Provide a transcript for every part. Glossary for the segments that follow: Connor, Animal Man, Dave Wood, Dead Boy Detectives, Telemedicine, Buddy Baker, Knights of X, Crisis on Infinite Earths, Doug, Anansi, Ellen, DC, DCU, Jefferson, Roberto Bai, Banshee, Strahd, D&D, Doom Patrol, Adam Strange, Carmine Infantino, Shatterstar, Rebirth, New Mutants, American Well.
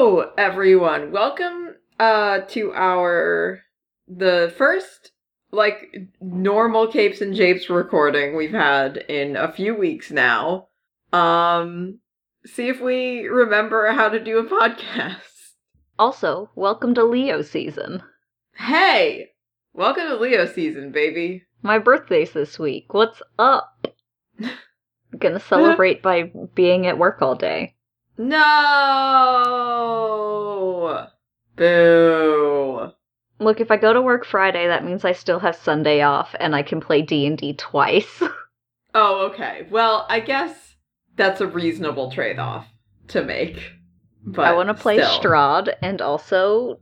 Hello, everyone. Welcome to the first, normal Capes and Japes recording we've had in a few weeks now. See if we remember how to do a podcast. Also, welcome to Leo season. Hey! Welcome to Leo season, baby. My birthday's this week. What's up? I'm gonna celebrate by being at work all day. No! Boo. Look, if I go to work Friday, that means I still have Sunday off, and I can play D&D twice. Oh, okay. Well, I guess that's a reasonable trade-off to make. But I want to play Strahd, and also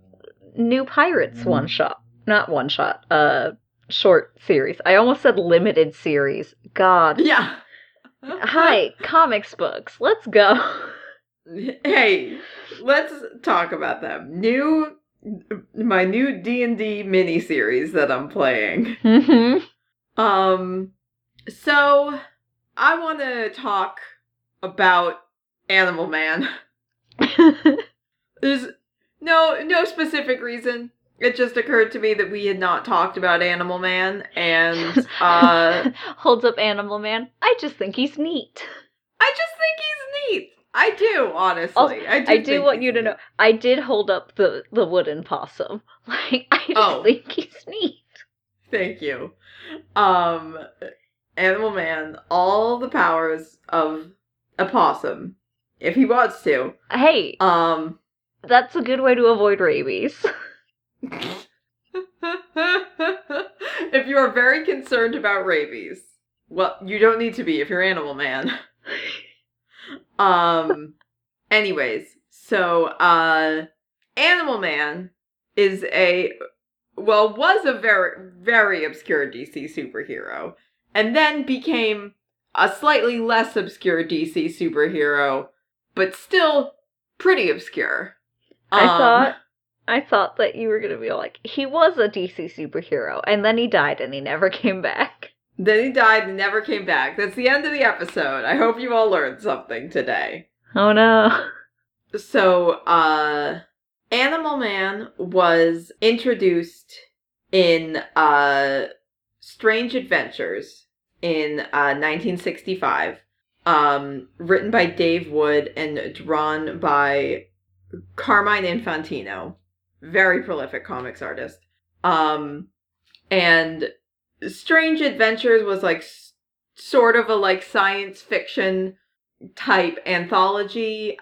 New Pirates one-shot. Not one-shot, short series. I almost said limited series. God. Yeah. Hi, comics books. Let's go. Hey, let's talk about them. My new D&D miniseries that I'm playing. Mm-hmm. So, I want to talk about Animal Man. There's no specific reason. It just occurred to me that we had not talked about Animal Man, and, Holds up Animal Man. I just think he's neat. I do, honestly. Also, I do want you to know, I did hold up the wooden possum. I just think he's neat. Thank you. Animal Man, all the powers of a possum, if he wants to. Hey. That's a good way to avoid rabies. If you are very concerned about rabies, well, you don't need to be if you're Animal Man. Anyways, so, Animal Man is was a very, very obscure DC superhero, and then became a slightly less obscure DC superhero, but still pretty obscure. I thought that you were going to be like, he was a DC superhero, and then he died, and he never came back. That's the end of the episode. I hope you all learned something today. Oh, no. So, Animal Man was introduced in Strange Adventures in 1965, written by Dave Wood and drawn by Carmine Infantino. Very prolific comics artist. And Strange Adventures was sort of a science fiction type anthology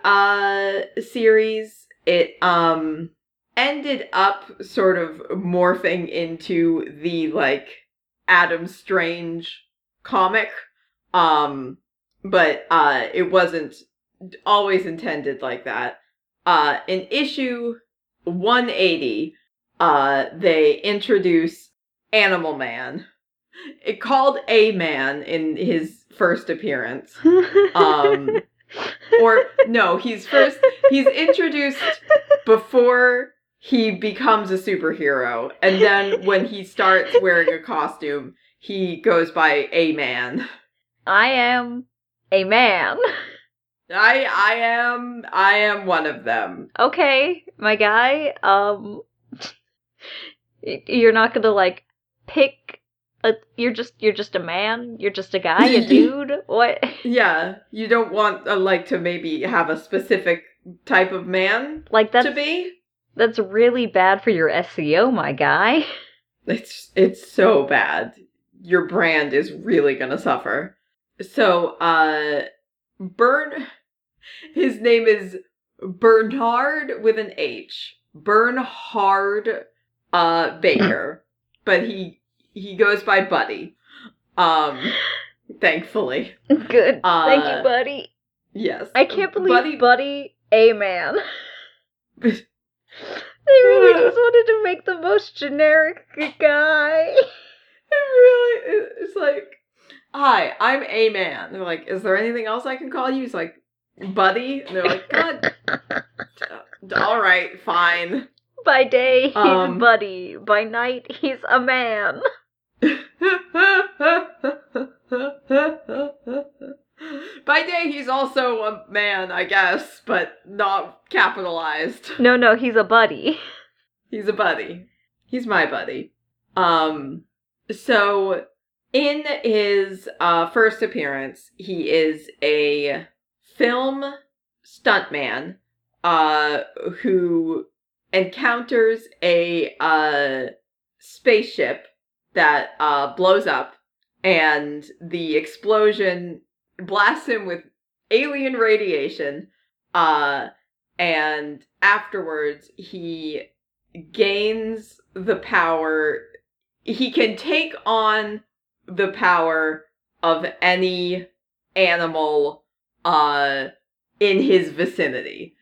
series. It ended up sort of morphing into the Adam Strange comic. But it wasn't always intended like that. In issue 180, they introduce Animal Man. It called A-Man in his first appearance. He's introduced before he becomes a superhero. And then when he starts wearing a costume, he goes by A-Man. I am a man. I am one of them. Okay, my guy, you're not gonna pick a, you're just a man, you're just a guy, a dude, what? Yeah, you don't want to maybe have a specific type of man to be? That's really bad for your SEO, my guy. It's so bad. Your brand is really gonna suffer. So, his name is Bernhard with an H. Bernhard Baker. But he goes by Buddy. Thankfully. Good. Thank you, Buddy. Yes. I can't believe Buddy A-Man. They really just wanted to make the most generic guy. Hi, I'm A-Man. They're like, is there anything else I can call you? He's like, Buddy? And they're like, God. All right, fine. By day, he's Buddy. By night, he's a man. By day, he's also a man, I guess, but not capitalized. No, he's a buddy. He's a buddy. He's my buddy. So, in his first appearance, he is a film stuntman who encounters a spaceship that blows up, and the explosion blasts him with alien radiation, and afterwards he gains the power. He can take on the power of any animal in his vicinity.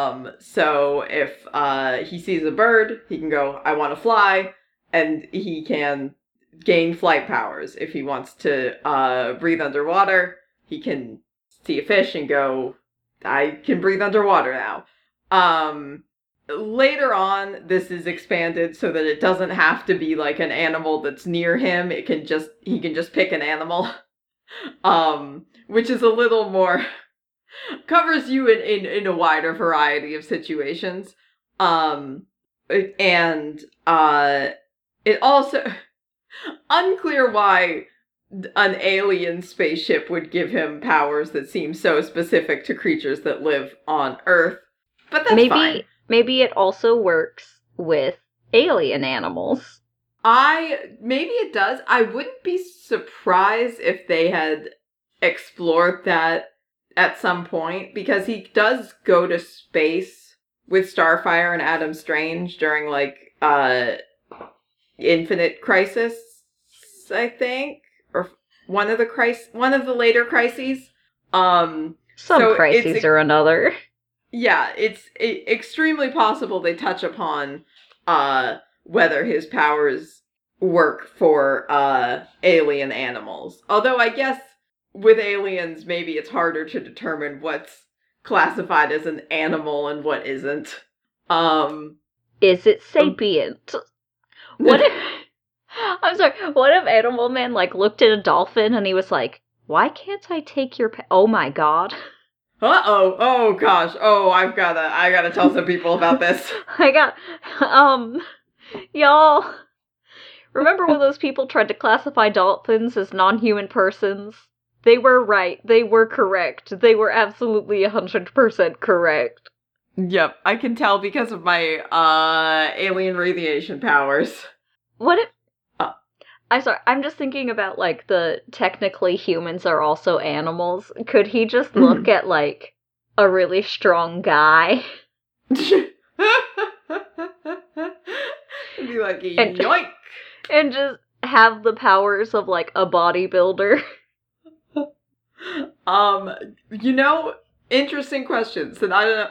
So if he sees a bird, he can go, I want to fly, and he can gain flight powers. If he wants to breathe underwater, he can see a fish and go, I can breathe underwater now. Later on, this is expanded so that it doesn't have to be like an animal that's near him. He can just pick an animal, which is a little more, covers you in a wider variety of situations. It also, unclear why an alien spaceship would give him powers that seem so specific to creatures that live on Earth, but that's fine. Maybe it also works with alien animals. Maybe it does. I wouldn't be surprised if they had explored that at some point, because he does go to space with Starfire and Adam Strange during, like, Infinite Crisis, I think, or one of the later crises. Some crises or another. Yeah, it's extremely possible they touch upon whether his powers work for alien animals. Although I guess with aliens, maybe it's harder to determine what's classified as an animal and what isn't. Is it sapient? What if... I'm sorry. What if Animal Man, like, looked at a dolphin and he was like, why can't I take your... oh, my God. Uh-oh. Oh, gosh. Oh, I gotta tell some people about this. Y'all, remember when those people tried to classify dolphins as non-human persons? They were right. They were correct. They were absolutely 100% correct. Yep, I can tell because of my alien radiation powers. What if... I'm sorry, I'm just thinking about, like, the technically humans are also animals. Could he just look at, like, a really strong guy? Be like, yoink! And just have the powers of, like, a bodybuilder. Interesting questions. And I don't know...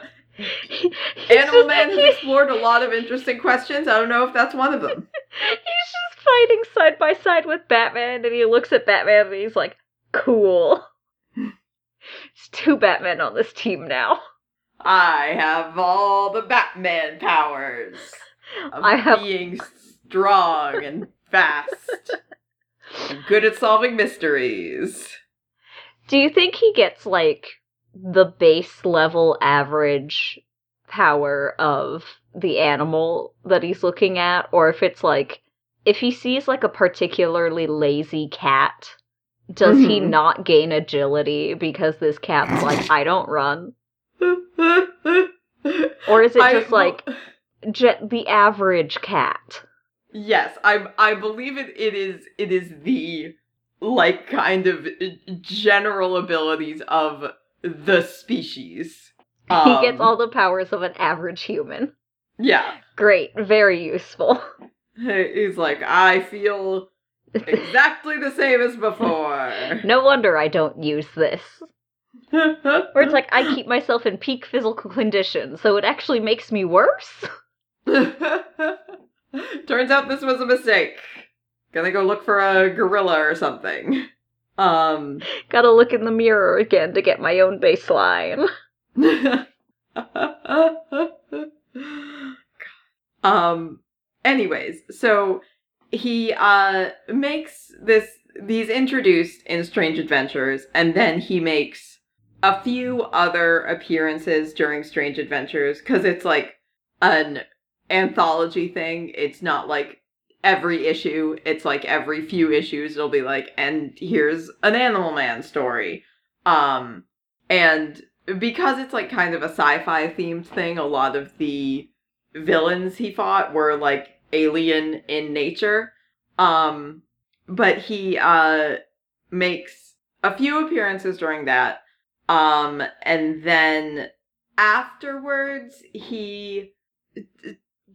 Animal Man has explored a lot of interesting questions. I don't know if that's one of them. He's just fighting side by side with Batman, and he looks at Batman and he's like, cool. It's two Batmen on this team now. I have all the Batman powers of being strong and fast. I'm good at solving mysteries. Do you think he gets, like, the base level average power of the animal that he's looking at, or if it's like, if he sees like a particularly lazy cat, does he not gain agility because this cat's like, I don't run? Or is it just the average cat? Yes, I believe it is the, like, kind of general abilities of the species. He gets all the powers of an average human. Yeah. Great. Very useful. He's like, I feel exactly the same as before. No wonder I don't use this. Or it's like, I keep myself in peak physical condition, so it actually makes me worse. Turns out this was a mistake. Gonna go look for a gorilla or something. Gotta look in the mirror again to get my own baseline. Anyways, so he makes this He's introduced in Strange Adventures, and then he makes a few other appearances during Strange Adventures, because it's like an anthology thing. It's not like every issue. It's like every few issues it'll be like, and here's an Animal Man story. And because it's like kind of a sci-fi themed thing, a lot of the villains he fought were like alien in nature. But he makes a few appearances during that. And then afterwards, he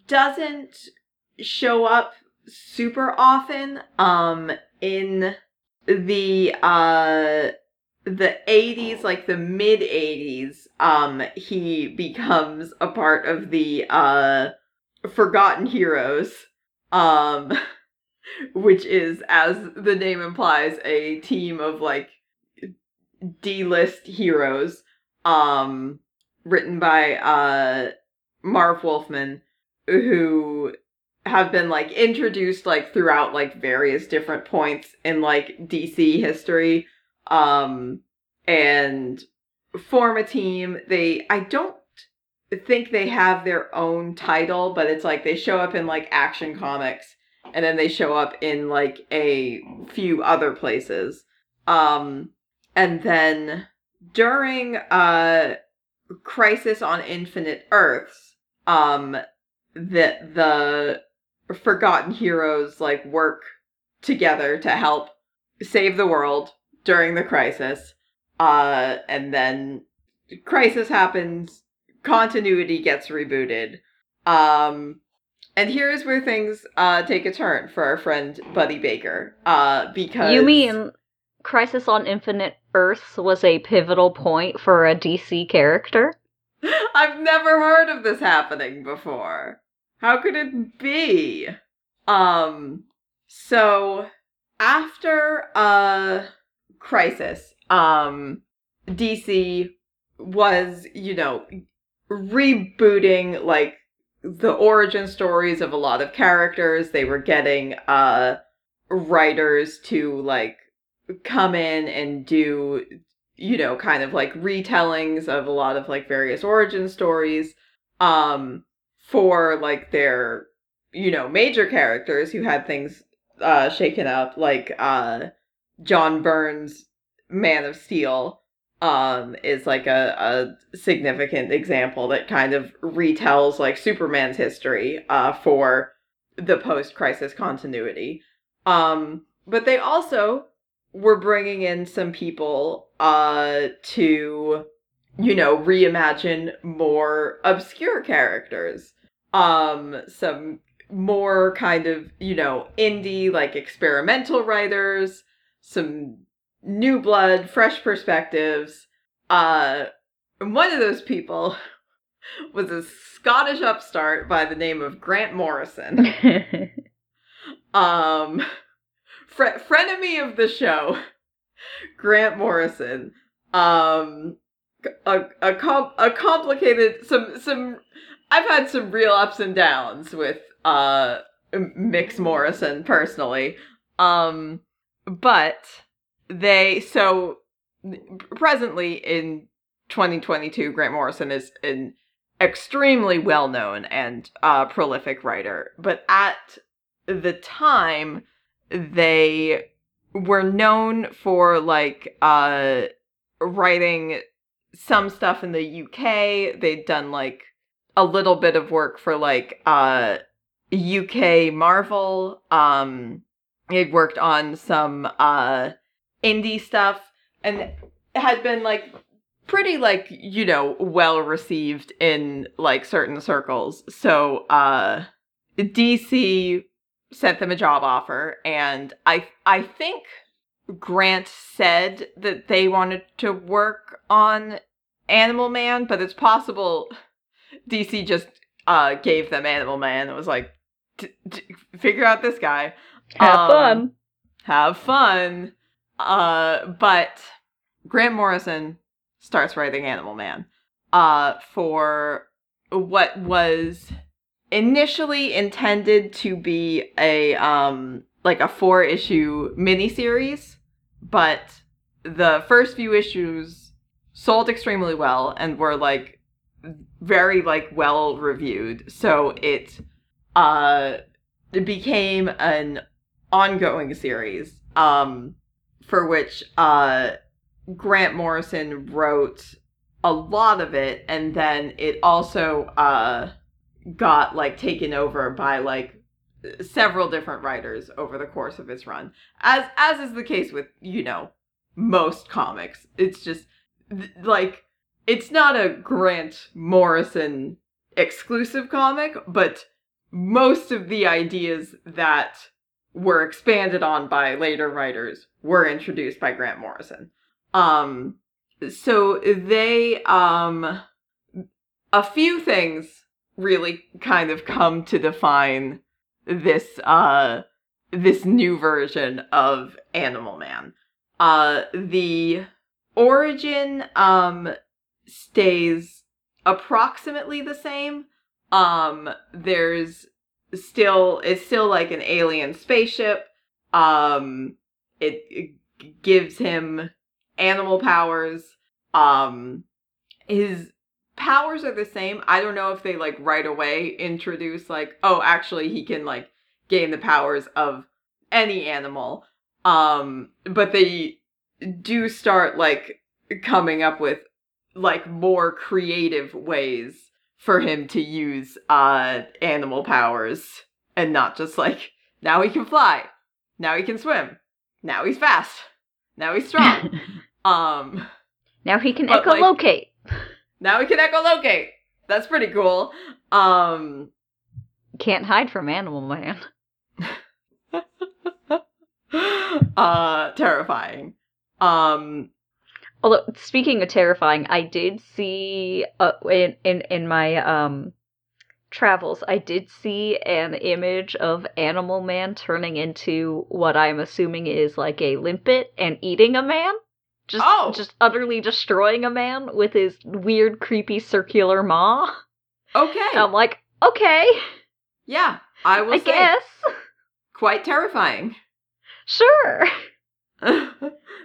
doesn't show up super often. In the 80s, like the mid 80s, he becomes a part of the Forgotten Heroes, which is, as the name implies, a team of like D-list heroes, written by Marv Wolfman, who have been like introduced like throughout like various different points in like DC history, and form a team. I don't think they have their own title, but it's like they show up in like Action Comics, and then they show up in like a few other places. And then during Crisis on Infinite Earths, the Forgotten Heroes like work together to help save the world during the crisis. And then crisis happens, continuity gets rebooted. And here is where things take a turn for our friend Buddy Baker, because you mean Crisis on Infinite Earths was a pivotal point for a DC character? I've never heard of this happening before. How could it be? So after Crisis, DC was, you know, rebooting like the origin stories of a lot of characters. They were getting writers to like come in and do, you know, kind of like retellings of a lot of like various origin stories, for like their, you know, major characters who had things shaken up, like John Byrne's Man of Steel is like a significant example that kind of retells like Superman's history for the post-crisis continuity. But they also were bringing in some people to, you know, reimagine more obscure characters. Some more kind of, you know, indie, like experimental writers, some new blood, fresh perspectives. One of those people was a Scottish upstart by the name of Grant Morrison. Frenemy of the show, Grant Morrison. A complicated, some I've had some real ups and downs with Mix Morrison personally. But so presently in 2022, Grant Morrison is an extremely well-known and prolific writer. But at the time, they were known for like writing some stuff in the UK. They'd done like a little bit of work for like UK Marvel. They'd worked on some indie stuff and had been like pretty like, you know, well received in like certain circles. So DC sent them a job offer, and I think Grant said that they wanted to work on Animal Man, but it's possible DC just gave them Animal Man. It was like, figure out this guy. Have fun. But Grant Morrison starts writing Animal Man for what was initially intended to be like a 4-issue miniseries, but the first few issues sold extremely well and were like very like well reviewed. So it became an ongoing series for which Grant Morrison wrote a lot of it, and then it also got like taken over by like several different writers over the course of its run, as is the case with, you know, most comics. It's just like it's not a Grant Morrison exclusive comic, but most of the ideas that were expanded on by later writers were introduced by Grant Morrison. So they, a few things really kind of come to define this, this new version of Animal Man. The origin, stays approximately the same. There's still, it's still like an alien spaceship. It gives him animal powers. His powers are the same. I don't know if they like right away introduce like, oh, actually he can like gain the powers of any animal. But they do start like coming up with like more creative ways for him to use animal powers, and not just like, now he can fly, now he can swim, now he's fast, now he's strong. Now he can echolocate. Like, now he can echolocate. That's pretty cool. Can't hide from Animal Man. Terrifying. Although, speaking of terrifying, I did see in my travels, I did see an image of Animal Man turning into what I'm assuming is like a limpet and eating a man. Just utterly destroying a man with his weird, creepy circular maw. Okay. And I'm like, okay. Yeah, I guess. Quite terrifying. Sure.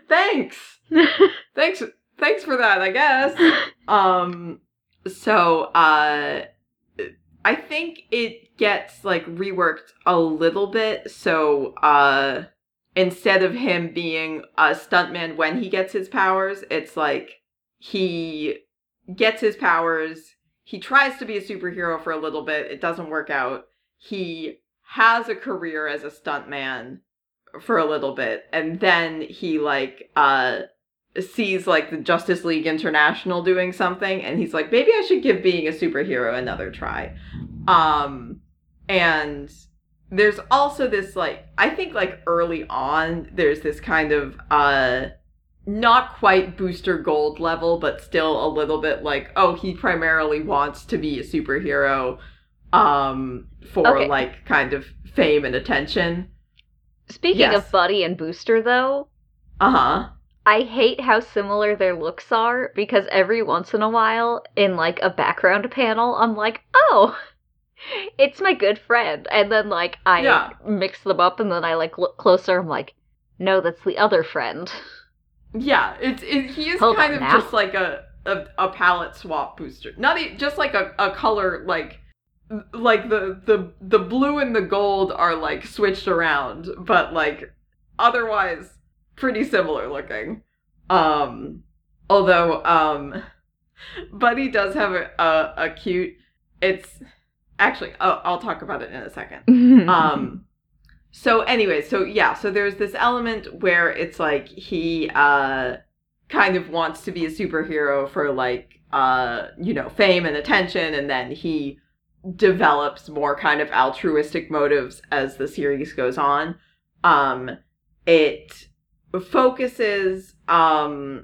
Thanks for that, I guess. So I think it gets like reworked a little bit. So instead of him being a stuntman when he gets his powers, it's like he gets his powers, he tries to be a superhero for a little bit, it doesn't work out. He has a career as a stuntman for a little bit, and then he like sees like the Justice League International doing something, and he's like, maybe I should give being a superhero another try. And there's also this like, I think like early on there's this kind of not quite Booster Gold level, but still a little bit like, oh, he primarily wants to be a superhero for like kind of fame and attention. Speaking of Buddy and Booster, though, I hate how similar their looks are, because every once in a while, in, like, a background panel, I'm like, oh, it's my good friend. And then, like, I mix them up, and then I, like, look closer, I'm like, no, that's the other friend. Yeah, he is kind of just, like, a palette swap Booster. Just, like, a color, like the blue and the gold are like switched around, but like otherwise pretty similar looking. Although Buddy does have a cute, it's actually, I'll talk about it in a second. So there's this element where it's like he kind of wants to be a superhero for like fame and attention, and then he develops more kind of altruistic motives as the series goes on. It focuses a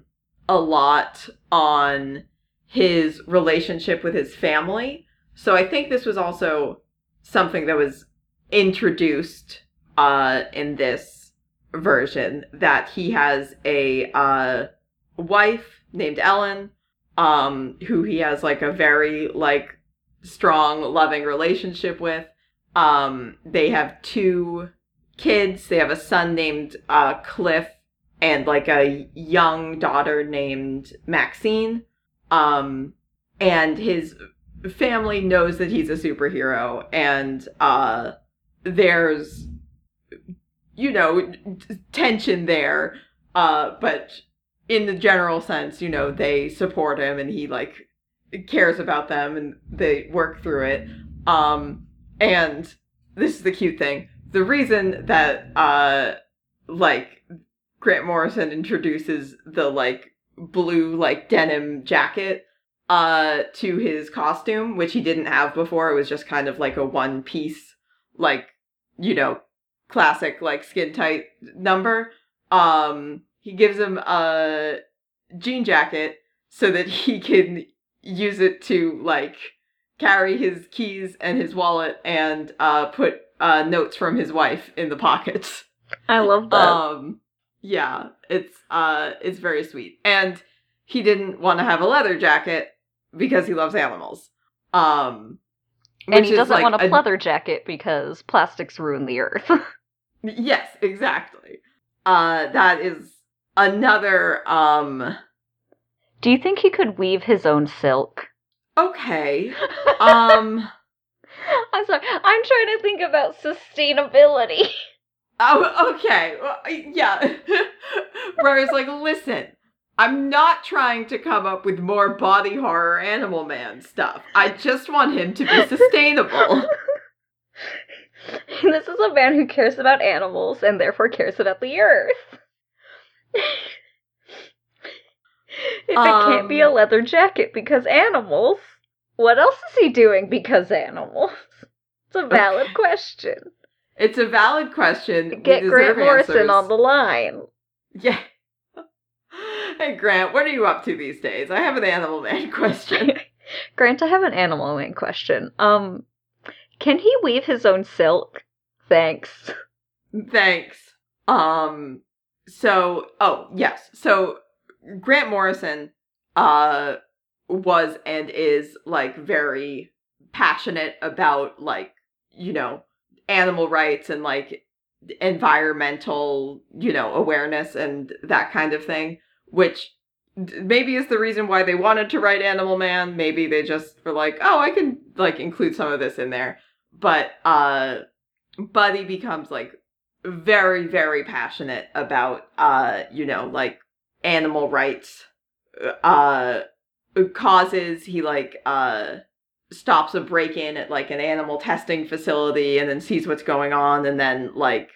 lot on his relationship with his family. So I think this was also something that was introduced in this version, that he has a wife named Ellen, who he has like a very like strong, loving relationship with. They have two kids. They have a son named Cliff and like a young daughter named Maxine. And his family knows that he's a superhero, and there's, you know, tension there. But in the general sense, you know, they support him and he like cares about them and they work through it. And this is the cute thing. The reason that, like, Grant Morrison introduces the, like, blue, like, denim jacket, to his costume, which he didn't have before. It was just kind of like a one-piece, like, you know, classic, like, skin-tight number. He gives him a jean jacket so that he can use it to, like, carry his keys and his wallet and, put notes from his wife in the pockets. I love that. Yeah, it's very sweet. And he didn't want to have a leather jacket because he loves animals. And he doesn't want a pleather jacket because plastics ruin the earth. Yes, exactly. That is another, Do you think he could weave his own silk? Okay. I'm sorry. I'm trying to think about sustainability. Oh, okay. Well, yeah. Briar's like, listen, I'm not trying to come up with more body horror Animal Man stuff. I just want him to be sustainable. This is a man who cares about animals and therefore cares about the earth. If it can't be a leather jacket because animals, what else is he doing because animals? It's a valid question. It's a valid question. Get Grant Morrison on the line. Yeah. Hey, Grant, what are you up to these days? I have an Animal Man question. Grant, I have an Animal Man question. Can he weave his own silk? Thanks. So Grant Morrison was and is, like, very passionate about, like, you know, animal rights and, like, environmental, you know, awareness and that kind of thing, which maybe is the reason why they wanted to write Animal Man. Maybe they just were like, oh, I can, like, include some of this in there. But Buddy becomes, like, very, very passionate about, you know, like, animal rights causes. He, like, stops a break-in at, like, an animal testing facility and then sees what's going on and then, like,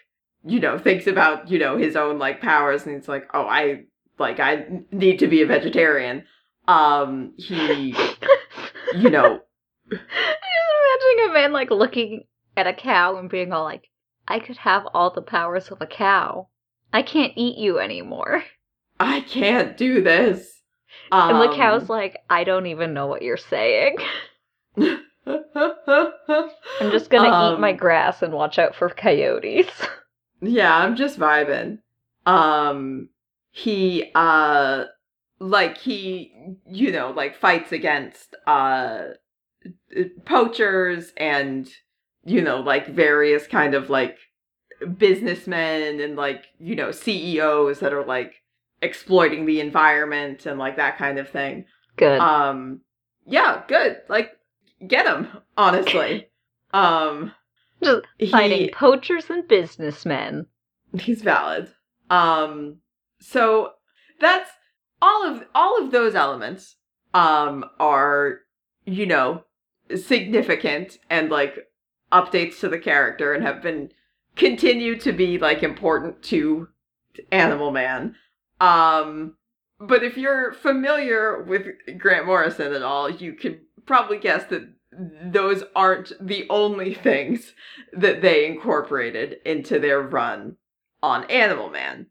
you know, thinks about, you know, his own, like, powers and he's like, oh, I need to be a vegetarian. He, you know. Just imagining a man, like, looking at a cow and being all like, I could have all the powers of a cow. I can't eat you anymore. I can't do this. And the cow's like, I don't even know what you're saying. I'm just gonna eat my grass and watch out for coyotes. Yeah, I'm just vibing. He, like, he, you know, like, fights against, poachers and, you know, like, various kind of, like, businessmen and, like, you know, CEOs that are, like, exploiting the environment and, like, that kind of thing. Good. Yeah, good. Like, get him, honestly. Just fighting poachers and businessmen. He's valid. So that's all of those elements are, you know, significant and, like, updates to the character and have been continue to be, like, important to Animal Man. But if you're familiar with Grant Morrison at all, you can probably guess that those aren't the only things that they incorporated into their run on Animal Man.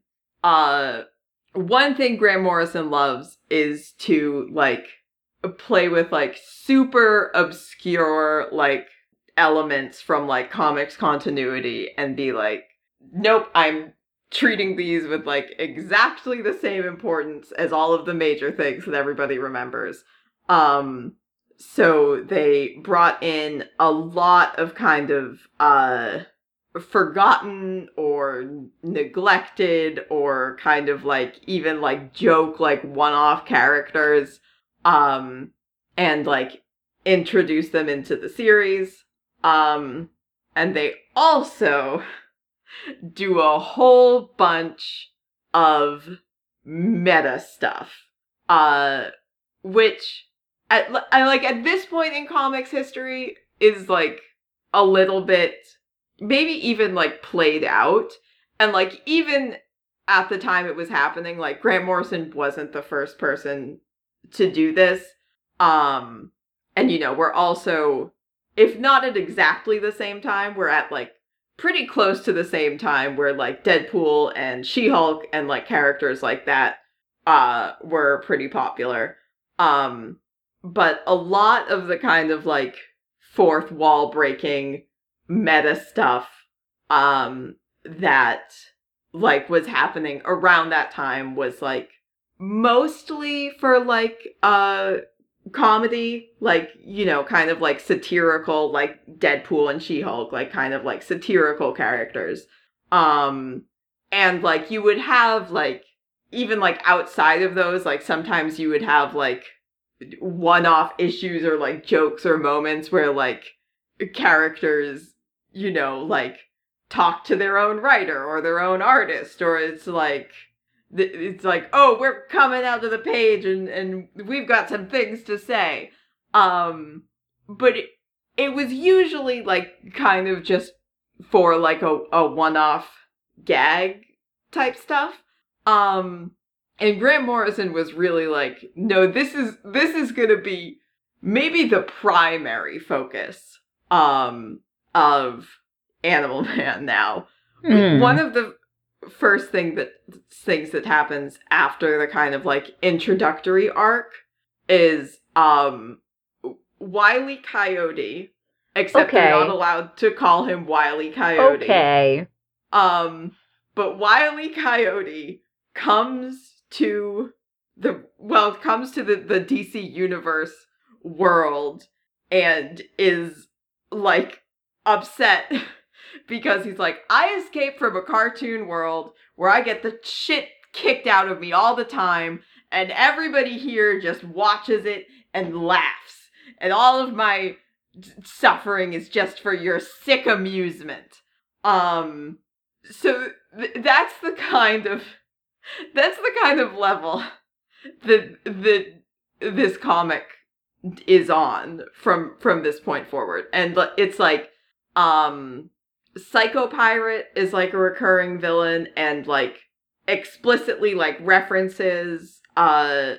One thing Grant Morrison loves is to, like, play with, like, super obscure, like, elements from, like, comics continuity and be like, nope, I'm treating these with, like, exactly the same importance as all of the major things that everybody remembers. So they brought in a lot of kind of, forgotten or neglected or kind of like even like joke like one-off characters and like introduce them into the series. And they also do a whole bunch of meta stuff, which at this point in comics history is like a little bit maybe even like played out. And like even at the time it was happening, like Grant Morrison wasn't the first person to do this. And you know, we're also, if not at exactly the same time, we're at like pretty close to the same time where like Deadpool and She-Hulk and like characters like that were pretty popular. But a lot of the kind of like fourth wall breaking meta stuff that like was happening around that time was like mostly for like comedy, like, you know, kind of like satirical, like Deadpool and She-Hulk, like kind of like satirical characters. And like you would have like even like outside of those, like sometimes you would have like one-off issues or like jokes or moments where like characters, you know, like talk to their own writer or their own artist, or it's like, oh, we're coming out of the page and we've got some things to say. But it was usually like kind of just for like a one-off gag type stuff. And Grant Morrison was really like, no, this is gonna be maybe the primary focus of Animal Man now. Mm. One of the first things that happens after the kind of like introductory arc is Wile E. Coyote, except you're not allowed to call him Wile E. Coyote. Okay. But Wile E. Coyote comes to the DC Universe world and is like upset because he's like, I escaped from a cartoon world where I get the shit kicked out of me all the time and everybody here just watches it and laughs and all of my suffering is just for your sick amusement. So that's the kind of level that this comic is on from this point forward. And it's like, Psycho Pirate is like a recurring villain and like explicitly like references, the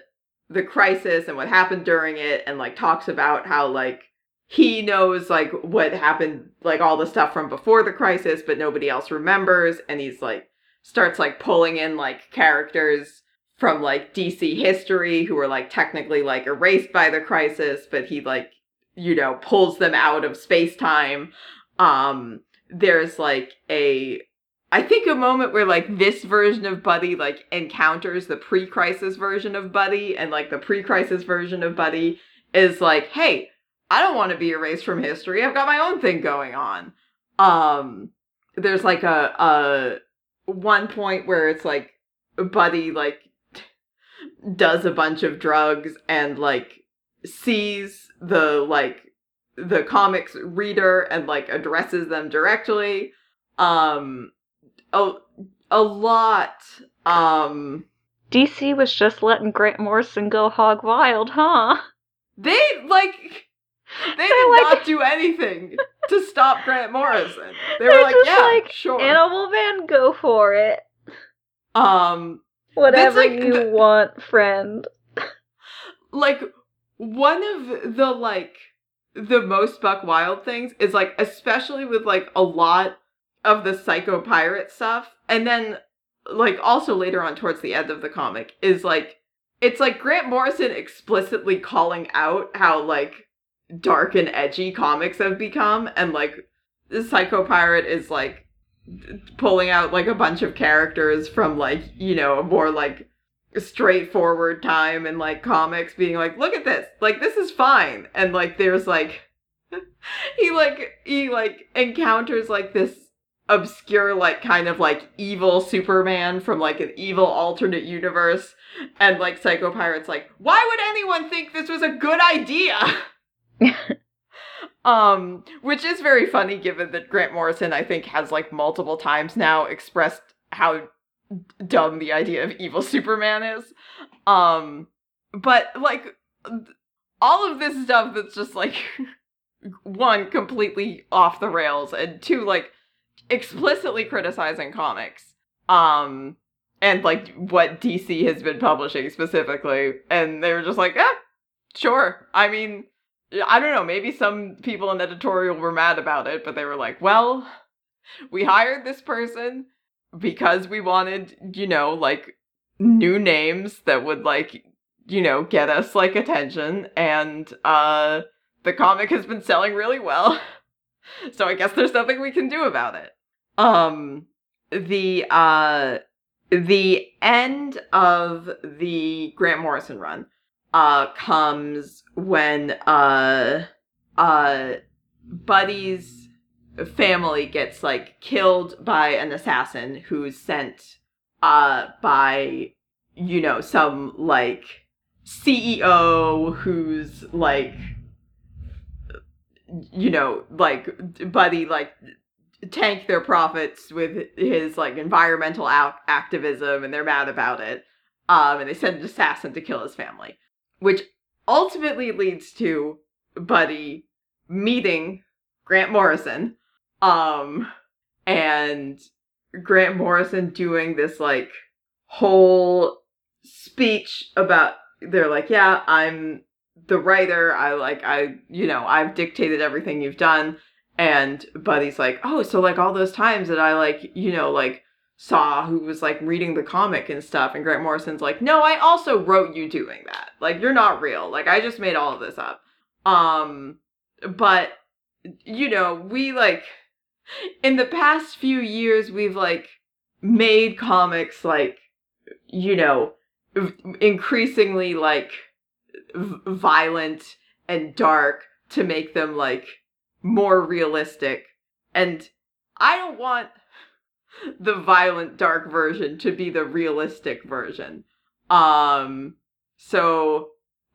crisis and what happened during it. And like talks about how like he knows like what happened, like all the stuff from before the crisis, but nobody else remembers. And he's like, starts like pulling in like characters from like DC history who are like technically like erased by the crisis, but he like, you know, pulls them out of space time. There's like I think a moment where like this version of Buddy like encounters the pre-crisis version of Buddy, and like the pre-crisis version of Buddy is like, hey, I don't want to be erased from history. I've got my own thing going on. There's like a one point where it's like Buddy like does a bunch of drugs and like sees the like the comics reader and like addresses them directly. A lot. DC was just letting Grant Morrison go hog wild, huh? They did like, not do anything to stop Grant Morrison. They were like, yeah, like, sure. Animal Man, go for it. Whatever like you want, friend. Like, one of the, like, the most buck wild things is, like, especially with, like, a lot of the Psycho Pirate stuff, and then, like, also later on towards the end of the comic, is, like, it's, like, Grant Morrison explicitly calling out how, like, dark and edgy comics have become, and like the Psycho Pirate is like pulling out like a bunch of characters from like, you know, a more like straightforward time and like comics, being like, look at this, like this is fine. And like there's like he encounters like this obscure, like, kind of, like, evil Superman from, like, an evil alternate universe, and, like, Psycho Pirate's like, why would anyone think this was a good idea? Which is very funny, given that Grant Morrison, I think, has, like, multiple times now expressed how dumb the idea of evil Superman is. But, like, all of this stuff that's just, like, one, completely off the rails, and two, like, explicitly criticizing comics, and, like, what DC has been publishing specifically, and they were just like, eh, sure. I mean, I don't know, maybe some people in editorial were mad about it, but they were like, well, we hired this person because we wanted, you know, like, new names that would, like, you know, get us, like, attention, and, the comic has been selling really well, so I guess there's nothing we can do about it. The end of the Grant Morrison run, comes when, Buddy's family gets, like, killed by an assassin who's sent, by, you know, some, like, CEO who's, like, you know, like, Buddy, like, tanked their profits with his, like, environmental activism, and they're mad about it. And they send an assassin to kill his family, which ultimately leads to Buddy meeting Grant Morrison, and Grant Morrison doing this, like, whole speech about, they're like, yeah, I'm the writer, I, you know, I've dictated everything you've done. And Buddy's like, oh, so, like, all those times that I, like, you know, like, saw who was, like, reading the comic and stuff, and Grant Morrison's like, no, I also wrote you doing that. Like, you're not real. Like, I just made all of this up. But, you know, we, like, in the past few years, we've, like, made comics, like, you know, increasingly, like, violent and dark to make them, like, more realistic, and I don't want the violent dark version to be the realistic version. So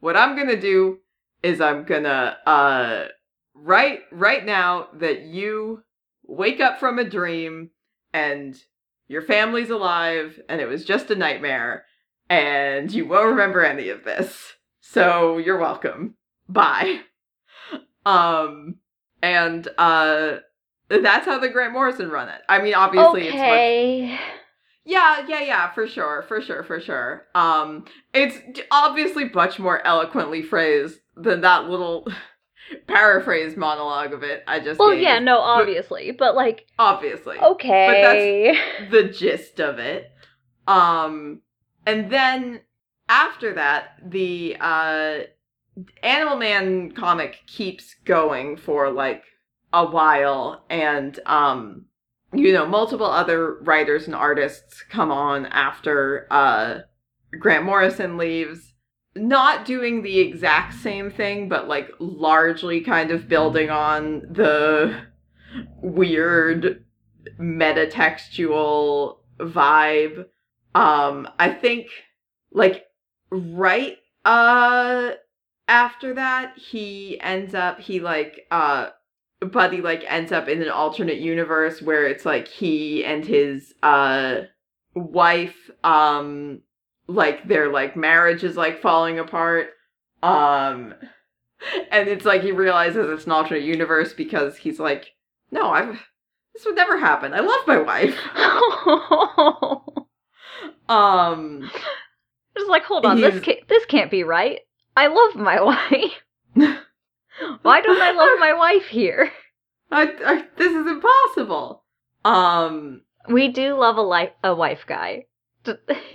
what I'm gonna do is I'm gonna write right now that you wake up from a dream and your family's alive and it was just a nightmare and you won't remember any of this. So, you're welcome. Bye. And, that's how the Grant Morrison run it. I mean, obviously okay. It's... Okay. Yeah, for sure. It's obviously much more eloquently phrased than that little paraphrase monologue of it I just gave. Well, yeah, no, obviously, but, like... Obviously. Okay. But that's the gist of it. And then... After that, the Animal Man comic keeps going for, like, a while, and, you know, multiple other writers and artists come on after Grant Morrison leaves, not doing the exact same thing, but, like, largely kind of building on the weird metatextual vibe. I think, like, right after that, Buddy, like, ends up in an alternate universe where it's, like, he and his wife, like, their, like, marriage is, like, falling apart, and it's, like, he realizes it's an alternate universe because he's like, no, this would never happen, I love my wife. Just like, hold on, this can't be right. I love my wife. Why don't I love my wife here? This is impossible. We do love a wife guy.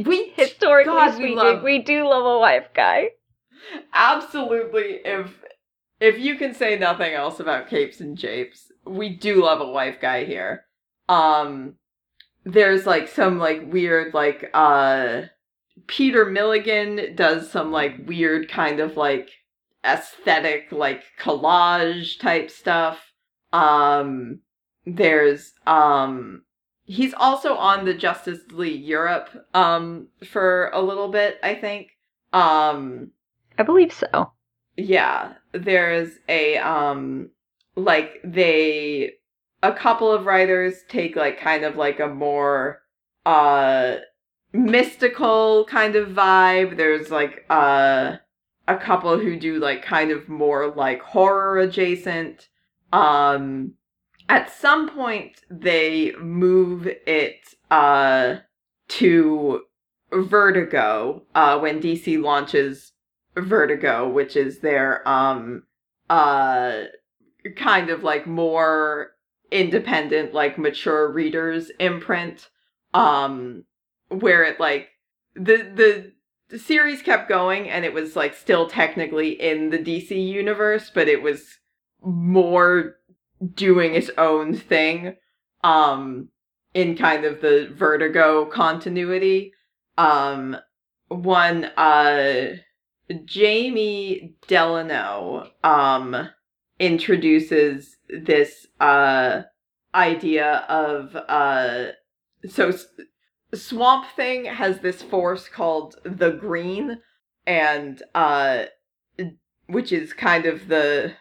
We historically, God, we do love a wife guy. Absolutely. If you can say nothing else about Capes and Japes, we do love a wife guy here. There's, like, some, like, weird, like, Peter Milligan does some, like, weird kind of, like, aesthetic, like, collage type stuff. There's, he's also on the Justice League Europe, for a little bit, I think. I believe so. Yeah. There's a, like, they, a couple of writers take, like, kind of, like, a more, mystical kind of vibe. There's, like, a couple who do, like, kind of more, like, horror adjacent. At some point, they move it to Vertigo, when DC launches Vertigo, which is their kind of, like, more independent, like, mature readers imprint, where it, like, the series kept going, and it was, like, still technically in the DC universe, but it was more doing its own thing, in kind of the Vertigo continuity. One, Jamie Delano, introduces this, idea of, so Swamp Thing has this force called the Green, and, which is kind of the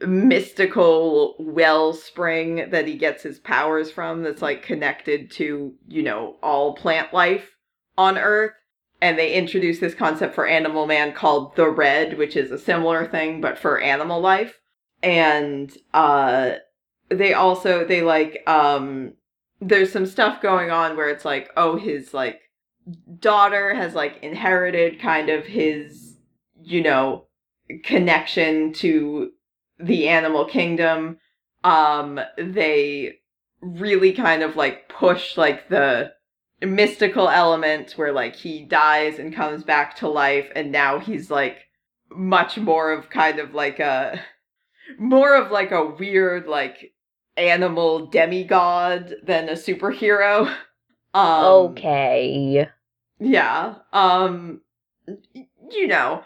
mystical wellspring that he gets his powers from, that's, like, connected to, you know, all plant life on Earth. And they introduce this concept for Animal Man called the Red, which is a similar thing, but for animal life. And, they also, they, like, there's some stuff going on where it's, like, oh, his, like, daughter has, like, inherited kind of his, you know, connection to the animal kingdom. They really kind of, like, push, like, the mystical element where, like, he dies and comes back to life, and now he's, like, much more of kind of, like, a more of, like, a weird, like, animal demigod than a superhero. Okay. Yeah. You know,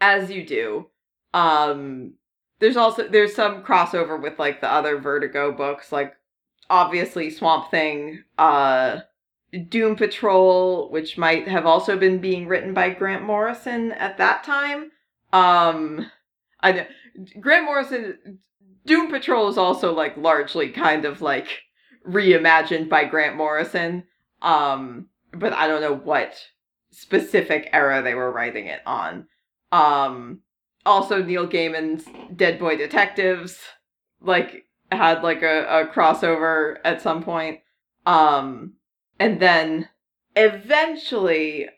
as you do. There's some crossover with, like, the other Vertigo books, like, obviously Swamp Thing, Doom Patrol, which might have also been being written by Grant Morrison at that time. I know Grant Morrison, Doom Patrol is also, like, largely kind of, like, reimagined by Grant Morrison. But I don't know what specific era they were writing it on. Also, Neil Gaiman's Dead Boy Detectives, like, had, like, a crossover at some point. And then, eventually,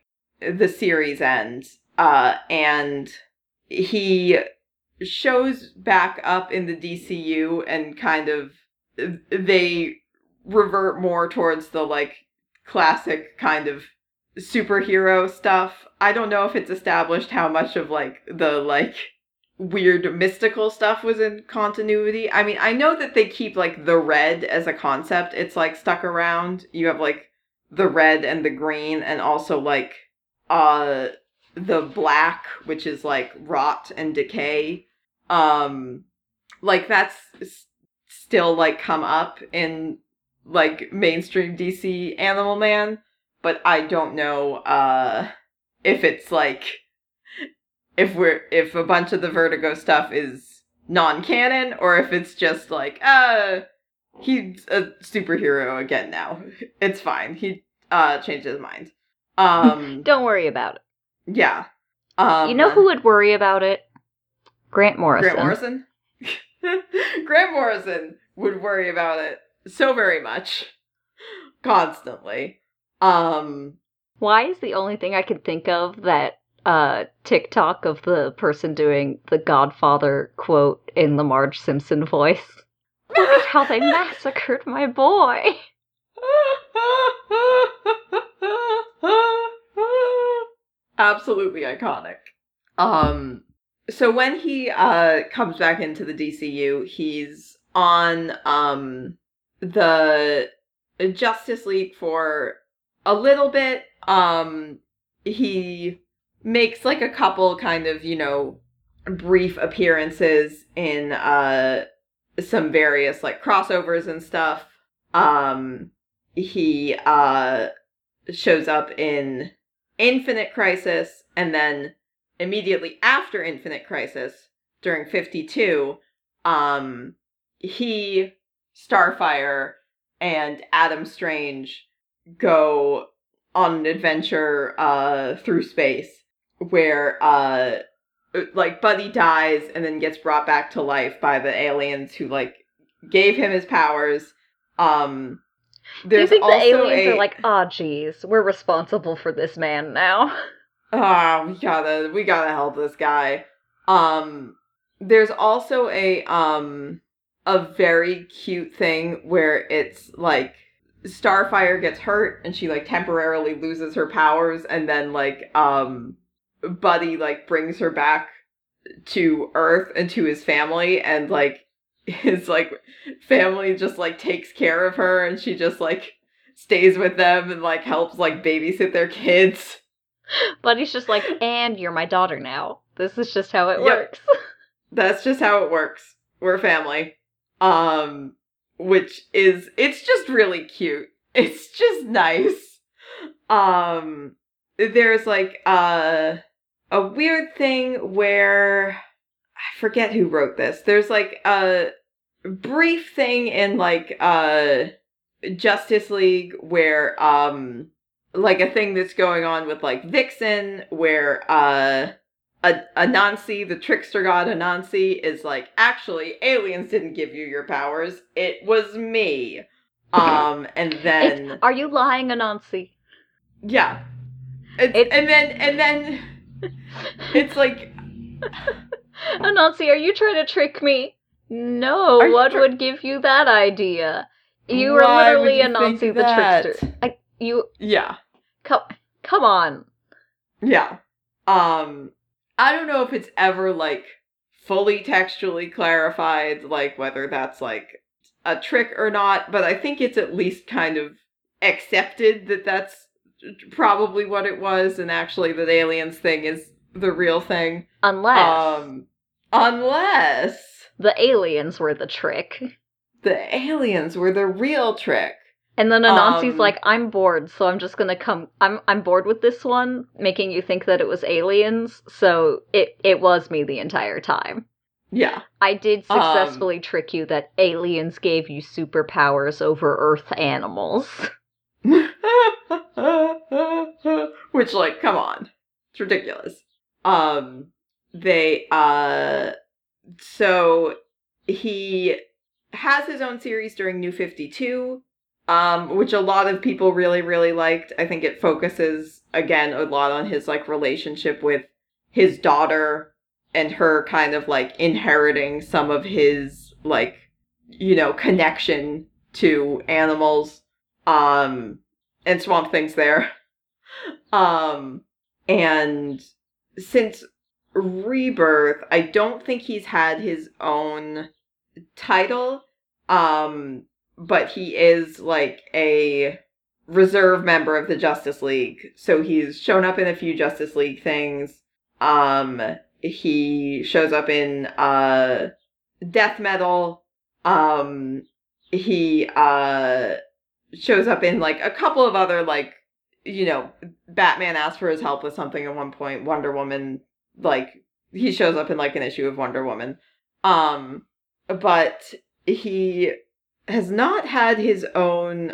the series ends, and he shows back up in the DCU, and kind of, they revert more towards the, like, classic kind of superhero stuff. I don't know if it's established how much of, like, the, like, weird mystical stuff was in continuity. I mean, I know that they keep, like, the Red as a concept. It's, like, stuck around. You have, like, the Red and the Green, and also, like, the Black, which is, like, rot and decay. Like, that's still, like, come up in, like, mainstream DC Animal Man. But I don't know, if it's, like, if a bunch of the Vertigo stuff is non-canon, or if it's just, like, he's a superhero again now. It's fine. He, changed his mind. Don't worry about it. Yeah. You know who would worry about it? Grant Morrison. Grant Morrison would worry about it so very much. Constantly. Why is the only thing I can think of that TikTok of the person doing the Godfather quote in the Marge Simpson voice? Look at how they massacred my boy. Absolutely iconic. So when he comes back into the DCU, he's on the Justice League for a little bit. He makes, like, a couple kind of, you know, brief appearances in some various like crossovers and stuff. He shows up in Infinite Crisis, and then immediately after Infinite Crisis, during 52, he, Starfire, and Adam Strange go on an adventure through space where like Buddy dies and then gets brought back to life by the aliens who like gave him his powers. You think also the aliens are like, oh geez, we're responsible for this man now. Oh, we gotta help this guy. There's also a very cute thing where it's like Starfire gets hurt and she like temporarily loses her powers, and then like Buddy like brings her back to Earth and to his family, and like his like family just like takes care of her, and she just like stays with them and like helps like babysit their kids. Buddy's just like, and you're my daughter now. This is just how it works. That's just how it works. We're family. Which is, it's just really cute. It's just nice. There's like a weird thing where I forget who wrote this. There's like a brief thing in like Justice League where like a thing that's going on with like Vixen, where Anansi, the trickster god Anansi, is like, actually, aliens didn't give you your powers. It was me. And then... Are you lying, Anansi? Yeah. And then... It's like... Anansi, are you trying to trick me? No, what would give you that idea? You were literally Anansi the trickster. Yeah. Come on. Yeah. I don't know if it's ever, like, fully textually clarified, like, whether that's, like, a trick or not, but I think it's at least kind of accepted that that's probably what it was, and actually the aliens thing is the real thing. Unless... The aliens were the trick. The aliens were the real trick. And then Anansi's like, I'm bored, so I'm just gonna come, I'm bored with this one, making you think that it was aliens, so it was me the entire time. Yeah. I did successfully trick you that aliens gave you superpowers over Earth animals. Which, like, come on. It's ridiculous. So, he has his own series during New 52, which a lot of people really, really liked. I think it focuses, again, a lot on his, like, relationship with his daughter and her kind of, like, inheriting some of his, like, you know, connection to animals. And Swamp Thing's there. And since Rebirth, I don't think he's had his own title. But he is, like, a reserve member of the Justice League. So he's shown up in a few Justice League things. He shows up in Death Metal. He shows up in, like, a couple of other, like, you know, Batman asked for his help with something at one point. Wonder Woman, like, he shows up in, like, an issue of Wonder Woman. But he... has not had his own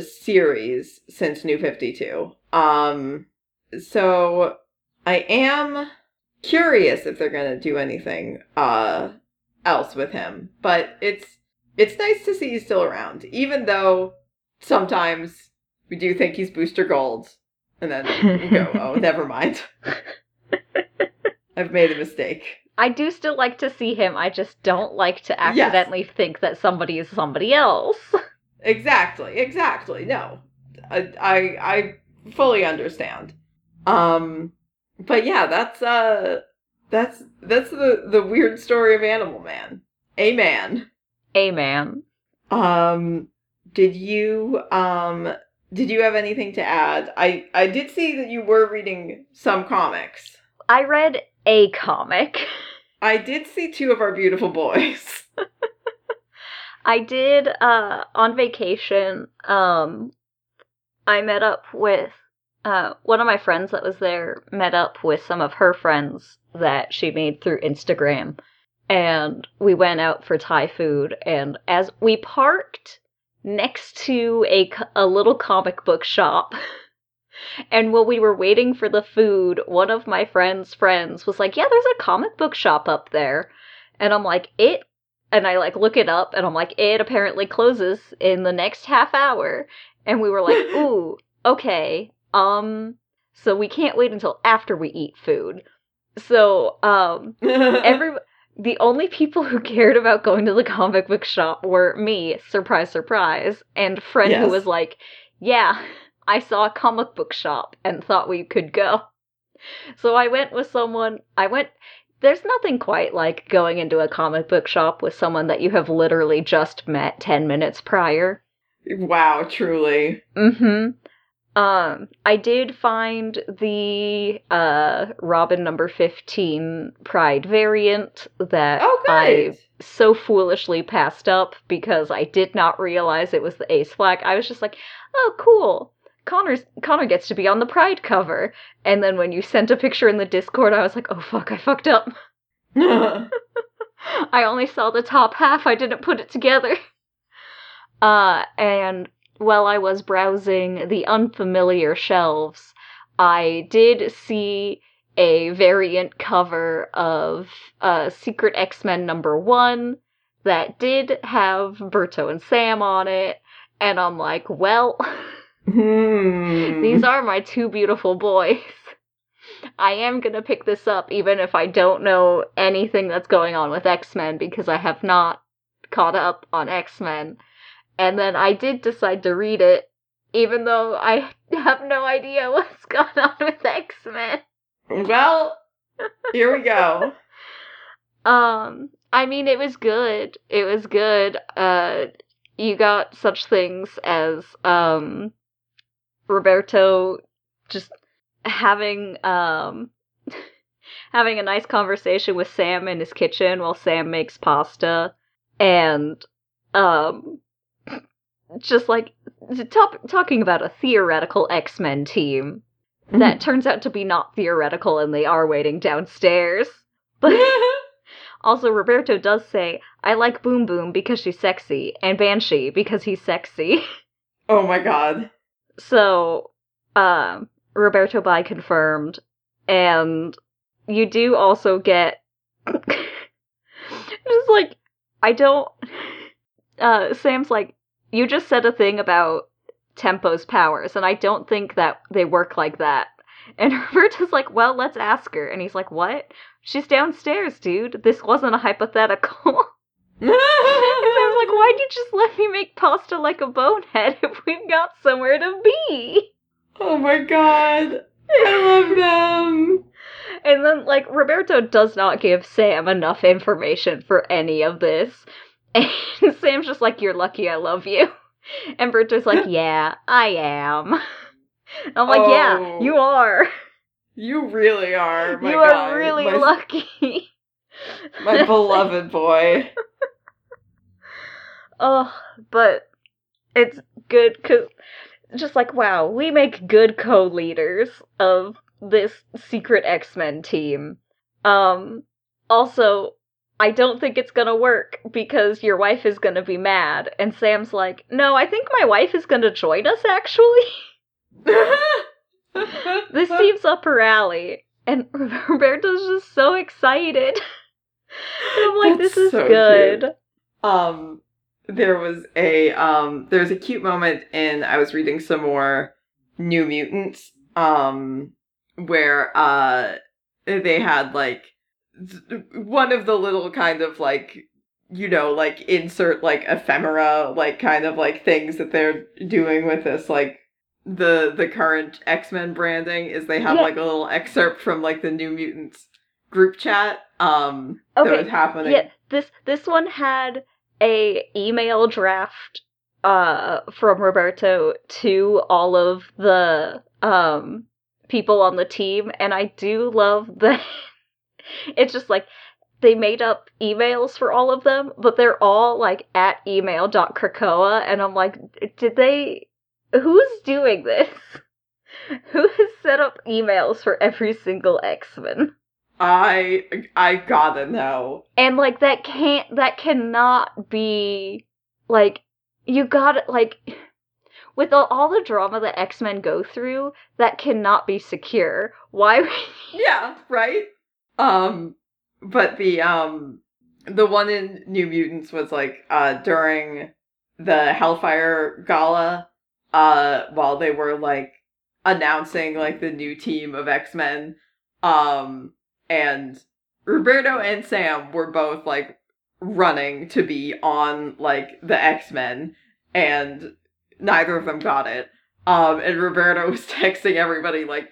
series since New 52. So I am curious if they're going to do anything else with him. But it's nice to see he's still around, even though sometimes we do think he's Booster Gold. And then we go, oh, never mind. I've made a mistake. I do still like to see him. I just don't like to accidentally think that somebody is somebody else. Exactly. No, I fully understand. But yeah, that's the weird story of Animal Man. A man. Did you have anything to add? I did see that you were reading some comics. I read a comic. I did see two of our beautiful boys. I did, on vacation, I met up with, one of my friends that was there met up with some of her friends that she made through Instagram, and we went out for Thai food, and as we parked next to a little comic book shop, and while we were waiting for the food, one of my friend's friends was like, yeah, there's a comic book shop up there, and I'm like, it and I, like, look it up, and I'm like, it apparently closes in the next half hour. And we were like, ooh, okay, so we can't wait until after we eat food. So, the only people who cared about going to the comic book shop were me, surprise, surprise, and a friend who was like, yeah, I saw a comic book shop and thought we could go. So I went with someone, there's nothing quite like going into a comic book shop with someone that you have literally just met 10 minutes prior. Wow, truly. Mm-hmm. I did find the Robin number 15 Pride variant that I so foolishly passed up because I did not realize it was the Ace Flag. I was just like, oh, cool. Connor gets to be on the Pride cover. And then when you sent a picture in the Discord, I was like, oh, fuck, I fucked up. I only saw the top half. I didn't put it together. And while I was browsing the unfamiliar shelves, I did see a variant cover of Secret X-Men number 1 that did have Berto and Sam on it. And I'm like, well... These are my two beautiful boys. I am going to pick this up even if I don't know anything that's going on with X-Men because I have not caught up on X-Men. And then I did decide to read it even though I have no idea what's going on with X-Men. Well, here we go. I mean, it was good. It was good. You got such things as, Roberto just having a nice conversation with Sam in his kitchen while Sam makes pasta, and just like talking about a theoretical X-Men team that turns out to be not theoretical and they are waiting downstairs. But also Roberto does say, I like Boom Boom because she's sexy and Banshee because he's sexy. Oh my god. So, Roberto Bai confirmed, and you do also get, just like, Sam's like, you just said a thing about Tempo's powers, and I don't think that they work like that. And Roberto's like, well, let's ask her, and he's like, what? She's downstairs, dude. This wasn't a hypothetical. And I was like, why'd you just let me make pasta like a bonehead if we've got somewhere to be? Oh my god. I love them. And then, like, Roberto does not give Sam enough information for any of this. And Sam's just like, you're lucky I love you. And Roberto's like, yeah, I am. And I'm like, yeah, you are. You really are. My god. You are really lucky. My beloved boy. Oh, but it's good because just like, wow, we make good co-leaders of this Secret X-Men team. Also, I don't think it's gonna work because your wife is gonna be mad. And Sam's like, no, I think my wife is gonna join us, actually. This seems up her alley. And Roberto's just so excited. And I'm like, that's this is so good. Cute. There was a cute moment in, I was reading some more New Mutants, where, they had, like, one of the little kind of, like, you know, like, insert, like, ephemera, like, kind of, like, things that they're doing with this, like, the current X-Men branding is they have, like, a little excerpt from, like, the New Mutants group chat, that was happening. Yeah, this one had a email draft from Roberto to all of the people on the team, and I do love that it's just like they made up emails for all of them, but they're all, like, at email.krakoa, and I'm like, did they... Who's doing this? Who has set up emails for every single X-Men? I gotta know. And, like, that cannot be, like, you gotta, like, with all the drama that X-Men go through, that cannot be secure. Why would you... Yeah, right? But the one in New Mutants was, like, during the Hellfire Gala, while they were, like, announcing, like, the new team of X-Men, and Roberto and Sam were both, like, running to be on, like, the X-Men, and neither of them got it. And Roberto was texting everybody, like,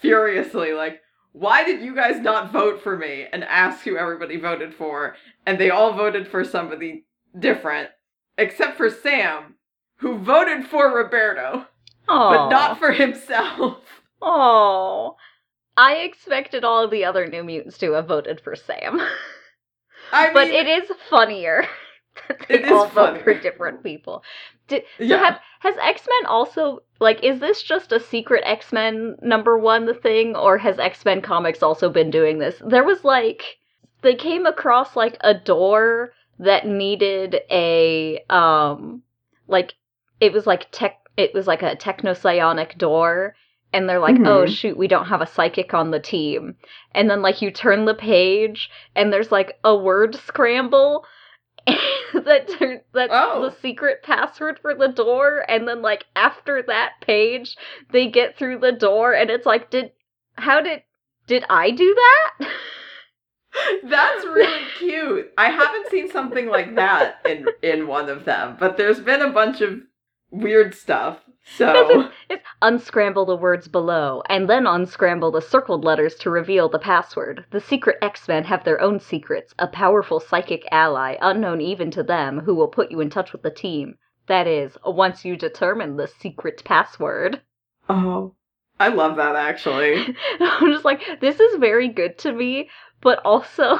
furiously, like, why did you guys not vote for me? And asked who everybody voted for. And they all voted for somebody different, except for Sam, who voted for Roberto. Aww. But not for himself. Oh, I expected all of the other New Mutants to have voted for Sam. I mean, but it is funnier that they all vote for different people. Has X-Men also, like, is this just a Secret X-Men #1 thing, or has X-Men Comics also been doing this? There was, like, they came across, like, a door that needed a, like, it was like a techno-psionic door, and they're like, mm-hmm. Oh, shoot, we don't have a psychic on the team. And then, like, you turn the page, and there's, like, a word scramble that's the secret password for the door, and then, like, after that page, they get through the door, and it's like, did I do that? That's really cute. I haven't seen something like that in one of them, but there's been a bunch of weird stuff. So it's unscramble the words below, and then unscramble the circled letters to reveal the password. The secret X-Men have their own secrets, a powerful psychic ally, unknown even to them, who will put you in touch with the team. That is, once you determine the secret password. Oh, I love that, actually. I'm just like, this is very good to me, but also...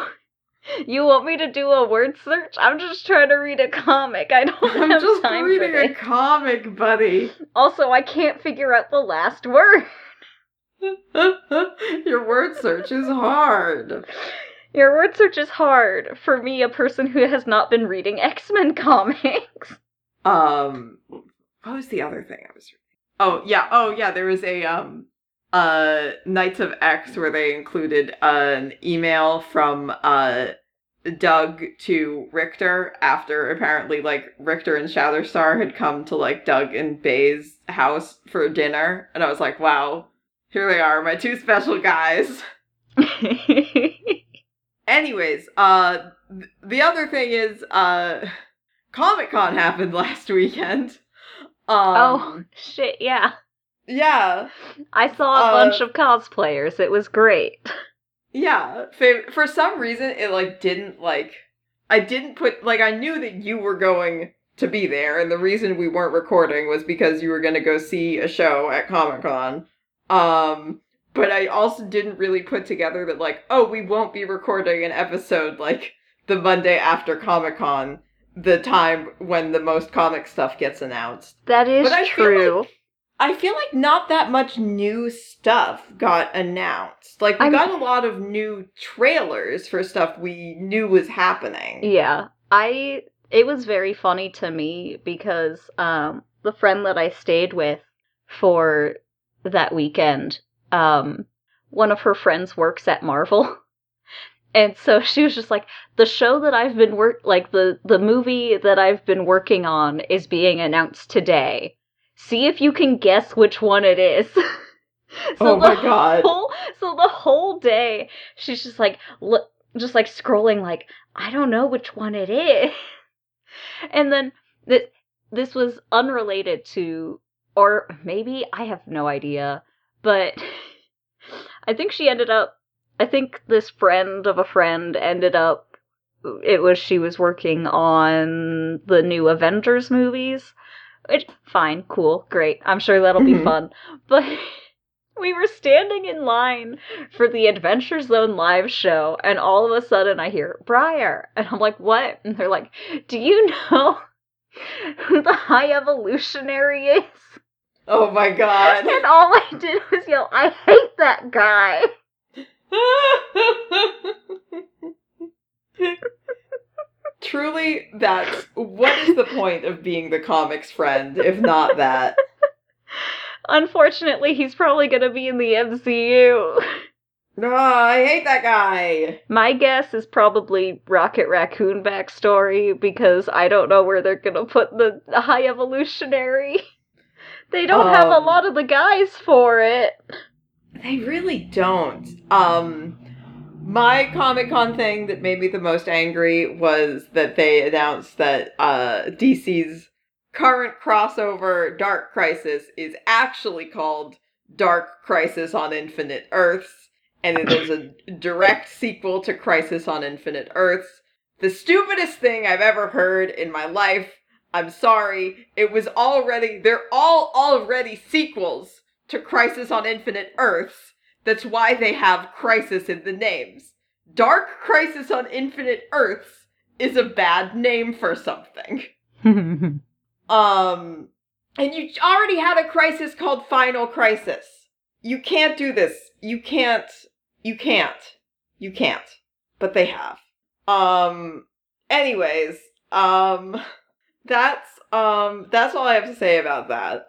You want me to do a word search? I'm just trying to read a comic. I'm just reading a comic, buddy. Also, I can't figure out the last word. Your word search is hard. Your word search is hard. For me, a person who has not been reading X-Men comics. What was the other thing I was reading? Oh yeah, there was a, Knights of X where they included an email from Doug to Richter after apparently, like, Richter and Shatterstar had come to, like, Doug and Bay's house for dinner, and I was like, wow, here they are, my two special guys. Anyways, the other thing is Comic-Con happened last weekend. Oh shit, yeah. Yeah. I saw a bunch of cosplayers. It was great. Yeah. For some reason, it, like, didn't, like... I didn't put... Like, I knew that you were going to be there, and the reason we weren't recording was because you were going to go see a show at Comic-Con. But I also didn't really put together that, like, oh, we won't be recording an episode, like, the Monday after Comic-Con, the time when the most comic stuff gets announced. That is true. I feel like not that much new stuff got announced. Like, we got a lot of new trailers for stuff we knew was happening. Yeah. It was very funny to me because the friend that I stayed with for that weekend, one of her friends works at Marvel. And so she was just like, the show that I've been the movie that I've been working on is being announced today. See if you can guess which one it is. Oh my god. So the whole day, she's just like, scrolling, like, I don't know which one it is. And then this was unrelated to, or maybe, I have no idea, but I think this friend of a friend ended up, she was working on the new Avengers movies. Fine, cool, great. I'm sure that'll be fun. But We were standing in line for the Adventure Zone live show, and all of a sudden I hear, Briar. And I'm like, what? And they're like, do you know who the High Evolutionary is? Oh my god. And all I did was yell, I hate that guy. Truly, that's what is the point of being the comics friend, if not that? Unfortunately, he's probably going to be in the MCU. No, I hate that guy. My guess is probably Rocket Raccoon backstory, because I don't know where they're going to put the High Evolutionary. They don't have a lot of the guys for it. They really don't. My Comic-Con thing that made me the most angry was that they announced that DC's current crossover, Dark Crisis, is actually called Dark Crisis on Infinite Earths, and it is a direct sequel to Crisis on Infinite Earths. The stupidest thing I've ever heard in my life. I'm sorry. It was already... They're all already sequels to Crisis on Infinite Earths. That's why they have Crisis in the names. Dark Crisis on Infinite Earths is a bad name for something. And you already had a crisis called Final Crisis. You can't do this. You can't. But they have. Anyways, that's all I have to say about that.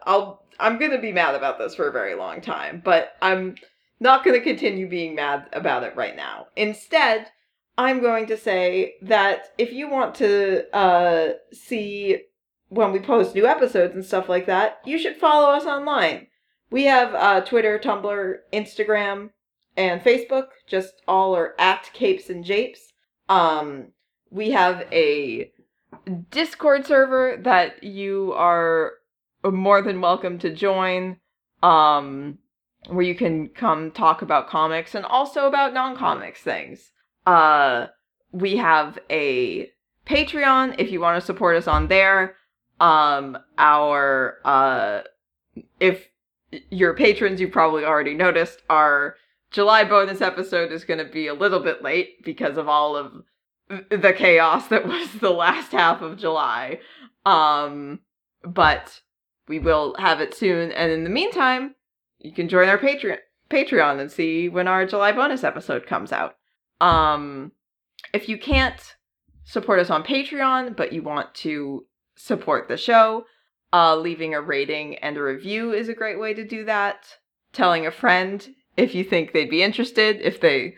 I'm gonna be mad about this for a very long time, but I'm not gonna continue being mad about it right now. Instead, I'm going to say that if you want to, see when we post new episodes and stuff like that, you should follow us online. We have Twitter, Tumblr, Instagram, and Facebook. Just all are at Capes and Japes. We have a Discord server that you are more than welcome to join, where you can come talk about comics and also about non-comics things. We have a Patreon if you want to support us on there. If you're patrons, you probably already noticed our July bonus episode is going to be a little bit late because of all of the chaos that was the last half of July. But we will have it soon. And in the meantime, you can join our Patreon and see when our July bonus episode comes out. If you can't support us on Patreon, but you want to support the show, leaving a rating and a review is a great way to do that. Telling a friend if you think they'd be interested, if they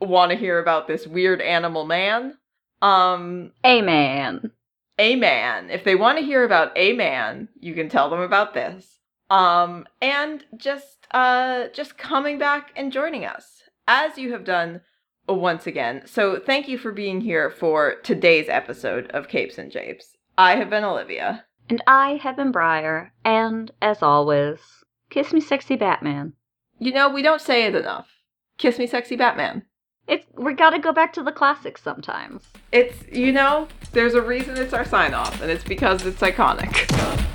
want to hear about this weird animal man. A man. If they want to hear about a man, you can tell them about this. And just coming back and joining us, as you have done once again. So thank you for being here for today's episode of Capes and Japes. I have been Olivia. And I have been Briar. And, as always, kiss me sexy Batman. You know, we don't say it enough. Kiss me sexy Batman. We gotta go back to the classics sometimes. There's a reason it's our sign-off, and it's because it's iconic.